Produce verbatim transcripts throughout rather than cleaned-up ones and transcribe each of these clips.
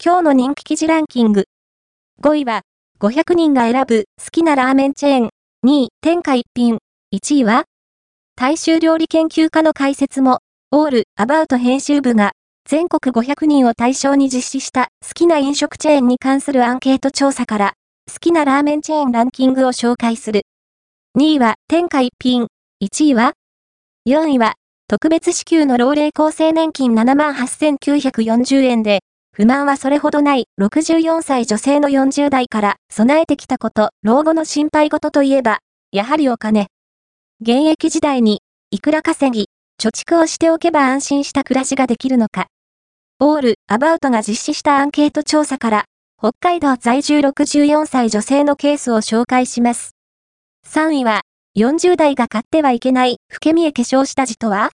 今日の人気記事ランキング。ごいは、ごひゃくにんが選ぶ好きなラーメンチェーン。にい、天下一品。いちいは、大衆料理研究家の解説も、All About編集部が、全国ごひゃくにんを対象に実施した好きな飲食チェーンに関するアンケート調査から、好きなラーメンチェーンランキングを紹介する。にいは、天下一品。いちいは、よんいは、特別支給の老齢厚生年金 ななまんはっせんきゅうひゃくよんじゅう 円で、不満はそれほどないろくじゅうよんさい女性のよんじゅう代から備えてきたこと、老後の心配事といえば、やはりお金。現役時代に、いくら稼ぎ、貯蓄をしておけば安心した暮らしができるのか。All Aboutが実施したアンケート調査から、北海道在住ろくじゅうよんさい女性のケースを紹介します。さんいは、よんじゅう代が買ってはいけない、老け見え化粧下地とは？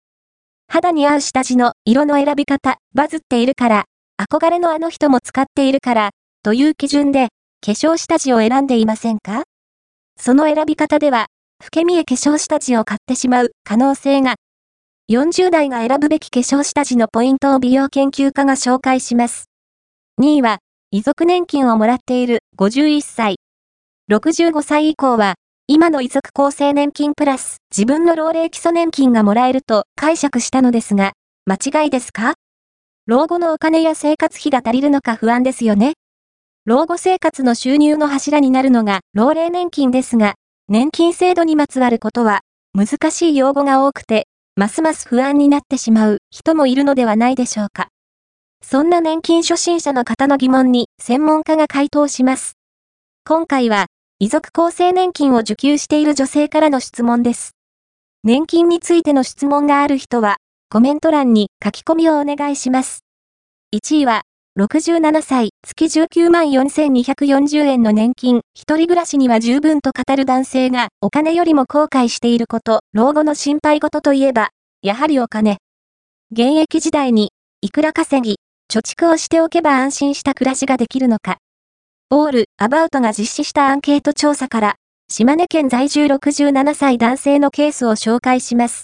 肌に合う下地の色の選び方、バズっているから、憧れのあの人も使っているから、という基準で、化粧下地を選んでいませんか？その選び方では、老け見え化粧下地を買ってしまう可能性が。よんじゅう代が選ぶべき化粧下地のポイントを美容研究家が紹介します。にいは、遺族年金をもらっているごじゅういっさい。ろくじゅうごさい以降は、今の遺族厚生年金プラス自分の老齢基礎年金がもらえると解釈したのですが、間違いですか？老後のお金や生活費が足りるのか不安ですよね。老後生活の収入の柱になるのが老齢年金ですが、年金制度にまつわることは難しい用語が多くて、ますます不安になってしまう人もいるのではないでしょうか。そんな年金初心者の方の疑問に専門家が回答します。今回は、遺族厚生年金を受給している女性からの質問です。年金についての質問がある人は、コメント欄に書き込みをお願いします。いちいは、ろくじゅうななさい、月 じゅうきゅうまんよんせんにひゃくよんじゅう 円の年金、一人暮らしには十分と語る男性が、お金よりも後悔していること、老後の心配事といえば、やはりお金。現役時代に、いくら稼ぎ、貯蓄をしておけば安心した暮らしができるのか。All Aboutが実施したアンケート調査から、島根県在住ろくじゅうななさい男性のケースを紹介します。